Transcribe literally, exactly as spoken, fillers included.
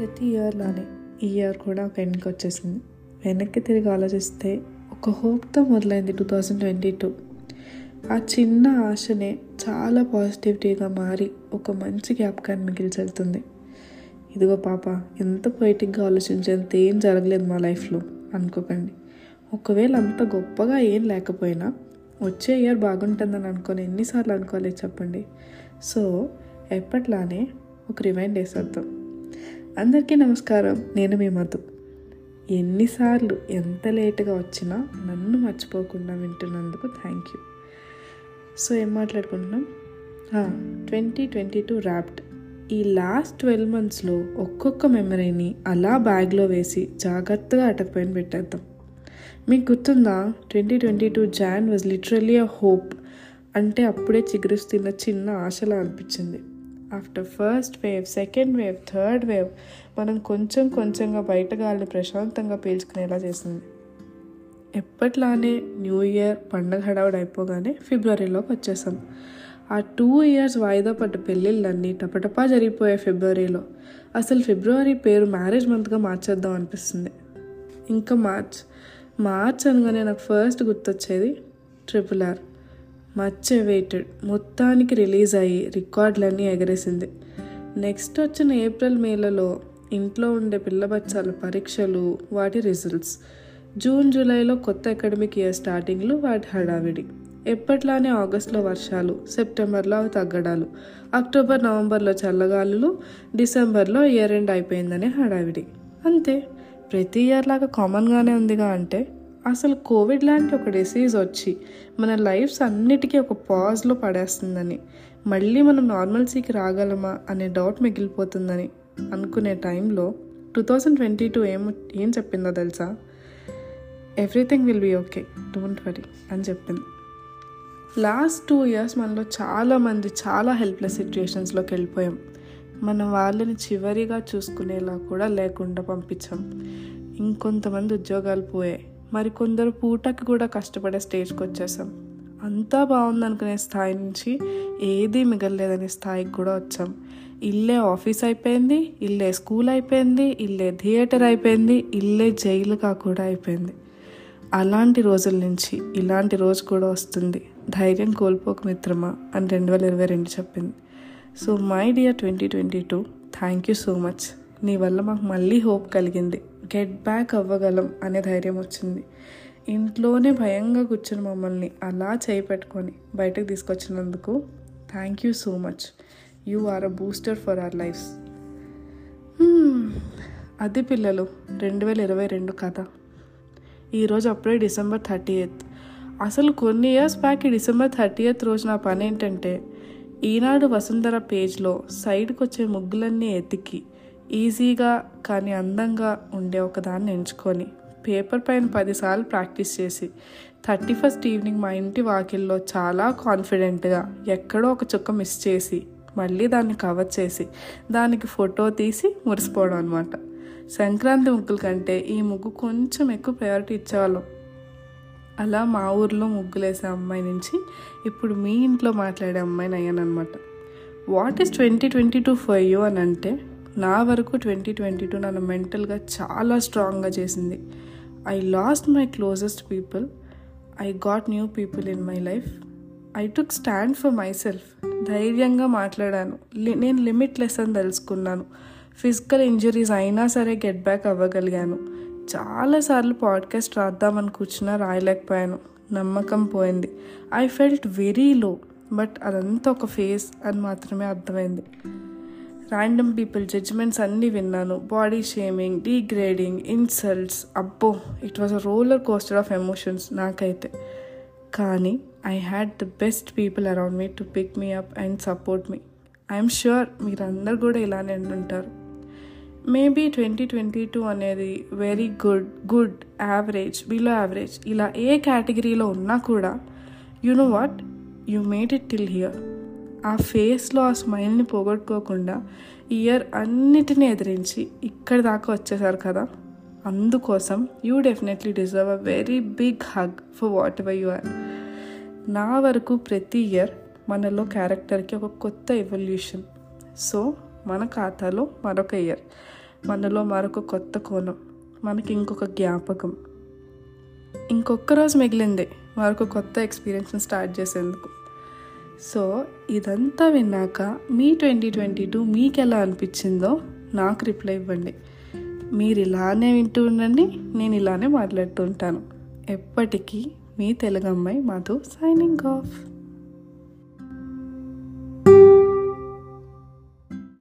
ప్రతి ఇయర్ నానే ఈ ఇయర్ కూడా ఒక ఎండ్కి వచ్చేసింది. వెనక్కి తిరిగి ఆలోచిస్తే ఒక హోప్తో మొదలైంది టూ థౌజండ్ ట్వంటీ టూ. ఆ చిన్న ఆశనే చాలా పాజిటివిటీగా మారి ఒక మంచి జ్ఞాపకాన్ని మిగిల్చెళ్తుంది. ఇదిగో పాప, ఎంత పొయిటిక్గా ఆలోచించేంత ఏం జరగలేదు మా లైఫ్లో అనుకోకండి. ఒకవేళ అంత గొప్పగా ఏం లేకపోయినా వచ్చే ఇయర్ బాగుంటుందని అనుకొని ఎన్నిసార్లు అనుకోలేదు చెప్పండి. సో ఎప్పట్లానే ఒక రిమైండ్ వేసేద్దాం. అందరికీ నమస్కారం, నేను మీ మధు. ఎన్నిసార్లు ఎంత లేటుగా వచ్చినా నన్ను మర్చిపోకుండా వింటున్నందుకు థ్యాంక్ యూ. సో ఏం మాట్లాడుకుంటున్నాం? Twenty twenty two wrapped. ఈ లాస్ట్ ట్వెల్వ్ మంత్స్లో ఒక్కొక్క మెమరీని అలా బ్యాగ్లో వేసి జాగ్రత్తగా అటకపోయిన పెట్టేద్దాం. మీకు గుర్తుందా, twenty twenty two Jan was literally a hope. అంటే అప్పుడే చిగురిస్తున్న చిన్న ఆశలా అనిపించింది. After first wave, second wave, third wave మనం కొంచెం కొంచెంగా బయటగాళ్ళు ప్రశాంతంగా పీల్చుకునేలా చేసింది. ఎప్పట్లానే న్యూ ఇయర్ పండగ హడావుడు అయిపోగానే ఫిబ్రవరిలోకి వచ్చేసాం. ఆ టూ ఇయర్స్ వాయిదా పడ్డ పెళ్ళిళ్ళన్నీ టపటపా జరిగిపోయాయి ఫిబ్రవరిలో. అసలు ఫిబ్రవరి పేరు మ్యారేజ్ మంత్గా మార్చేద్దాం అనిపిస్తుంది. ఇంకా మార్చ్ మార్చ్ అనగానే నాకు ఫస్ట్ గుర్తొచ్చేది ట్రిపుల్ ఆర్. మచ్ వెయిటెడ్ మొత్తానికి రిలీజ్ అయ్యి రికార్డులన్నీ ఎగరేసింది. నెక్స్ట్ వచ్చిన ఏప్రిల్ మేలలో ఇంట్లో ఉండే పిల్లబచ్చాల పరీక్షలు, వాటి రిజల్ట్స్. జూన్ జూలైలో కొత్త అకాడమిక్ ఇయర్ స్టార్టింగ్లు, వాటి హడావిడి. ఎప్పట్లానే ఆగస్టులో వర్షాలు, సెప్టెంబర్లో తగ్గడాలు, అక్టోబర్ నవంబర్లో చల్లగాలులు, డిసెంబర్లో ఇయర్ ఎండ్ అయిపోయిందనే హడావిడి. అంతే, ప్రతి ఇయర్ లాగా కామన్గానే ఉందిగా. అంటే అసలు కోవిడ్ లాంటి ఒక డిసీజ్ వచ్చి మన లైఫ్స్ అన్నిటికీ ఒక పాజ్లో పడేస్తుందని, మళ్ళీ మనం నార్మల్సీకి రాగలమా అనే డౌట్ మిగిలిపోతుందని అనుకునే టైంలో టూ థౌజండ్ ట్వంటీ టూ ఏం ఏం చెప్పిందో తెలుసా? Everything will be okay, don't worry అని చెప్పింది. లాస్ట్ టూ ఇయర్స్ మనలో చాలామంది చాలా హెల్ప్లెస్ సిచ్యుయేషన్స్లోకి వెళ్ళిపోయాం. మన వాళ్ళని చివరిగా చూసుకునేలా కూడా లేకుండా పంపించాం. ఇంకొంతమంది ఉద్యోగాలు పోయాయి, మరి కొందరు పూటకి కూడా కష్టపడే స్టేజ్కి వచ్చేసాం. అంతా బాగుందనుకునే స్థాయి నుంచి ఏదీ మిగలలేదనే స్థాయికి కూడా వచ్చాం. ఇల్లే ఆఫీస్ అయిపోయింది, ఇల్లే స్కూల్ అయిపోయింది, ఇల్లే థియేటర్ అయిపోయింది, ఇల్లే జైలుగా కూడా అయిపోయింది. అలాంటి రోజుల నుంచి ఇలాంటి రోజు కూడా వస్తుంది. ధైర్యం కోల్పోక మిత్రమా అని రెండు వేల ఇరవై రెండు చెప్పింది. So my dear twenty twenty two, thank you so much. నీ వల్ల మాకు మళ్ళీ హోప్ కలిగింది, గెట్ బ్యాక్ అవ్వగలం అనే ధైర్యం వచ్చింది. ఇంట్లోనే భయంగా కూర్చుని మమ్మల్ని అలా చేయి పెట్టుకొని బయటకు తీసుకొచ్చినందుకు thank you so much. You are a booster for our lifes. అది పిల్లలు రెండు వేల ఇరవై రెండు కథ. ఈరోజు అప్పుడే డిసెంబర్ థర్టీ ఎయిత్. అసలు కొన్ని ఇయర్స్ బ్యాక్ ఈ డిసెంబర్ థర్టీ ఎయిత్ రోజు నా పని ఏంటంటే, ఈనాడు వసుంధర పేజ్లో సైడ్కి వచ్చే ముగ్గులన్నీ ఎతికి ఈజీగా కానీ అందంగా ఉండే ఒకదాన్ని ఎంచుకొని పేపర్ పైన పదిసార్లు ప్రాక్టీస్ చేసి థర్టీ ఫస్ట్ ఈవినింగ్ మా ఇంటి వాకిల్లో చాలా కాన్ఫిడెంట్గా ఎక్కడో ఒక చుక్క మిస్ చేసి మళ్ళీ దాన్ని కవర్ చేసి దానికి ఫోటో తీసి మురిసిపోవడం అనమాట. సంక్రాంతి ముగ్గుల కంటే ఈ ముగ్గు కొంచెం ఎక్కువ ప్రయారిటీ ఇచ్చేవాళ్ళం. అలా మా ఊర్లో ముగ్గులేసే అమ్మాయి నుంచి ఇప్పుడు మీ ఇంట్లో మాట్లాడే అమ్మాయిని అయ్యానమాట. What is twenty twenty two for you అని అంటే, నా వరకు ట్వంటీ ట్వంటీ టూ నన్ను మెంటల్గా చాలా స్ట్రాంగ్గా చేసింది. I lost my closest people, I got new people in my life, I took stand for myself. ధైర్యంగా మాట్లాడాను, నేను లిమిట్లెస్ అని తెలుసుకున్నాను. ఫిజికల్ ఇంజరీస్ అయినా సరే గెట్ బ్యాక్ అవ్వగలిగాను. చాలాసార్లు పాడ్కాస్ట్ రాద్దామని కూర్చున్నా రాయలేకపోయాను, నమ్మకం పోయింది. I felt very low, but అదంతా ఒక ఫేజ్ అని మాత్రమే అర్థమైంది. ర్యాండమ్ పీపుల్ జడ్జ్మెంట్స్ అన్నీ విన్నాను, బాడీ షేమింగ్, డీగ్రేడింగ్, ఇన్సల్ట్స్. అబ్బో, it was a roller coaster of emotions నాకైతే. కానీ I had the best people around me to pick me up and support me. I'm sure మీరందరూ కూడా ఇలానే ఉంటుంటారు. మేబీ ట్వంటీ ట్వంటీ టూ అనేది very good, good, average, below average ఇలా ఏ కేటగిరీలో ఉన్నా కూడా you know what, you made it till here. ఆ ఫేస్లో ఆ స్మైల్ని పోగొట్టుకోకుండా ఇయర్ అన్నిటినీ ఎదిరించి ఇక్కడి దాకా వచ్చేసారు కదా. అందుకోసం you definitely deserve a very big hug for whatever you are. నా వరకు ప్రతి ఇయర్ మనలో క్యారెక్టర్కి ఒక కొత్త ఎవల్యూషన్. సో మన ఖాతాలో మరొక ఇయర్. మనలో మరొక కొత్త కోణం, మనకి ఇంకొక జ్ఞాపకం, ఇంకొక రోజు మిగిలింది మరొక కొత్త ఎక్స్పీరియన్స్ని స్టార్ట్ చేసేందుకు. సో ఇదంతా విన్నాక మీ ట్వంటీ ట్వంటీ టూ మీకు ఎలా అనిపించిందో నాకు రిప్లై ఇవ్వండి. మీరు ఇలానే వింటూ ఉండండి, నేను ఇలానే మాట్లాడుతూ ఉంటాను. ఎప్పటికీ మీ తెలుగు అమ్మాయి మధు, సైనింగ్ ఆఫ్.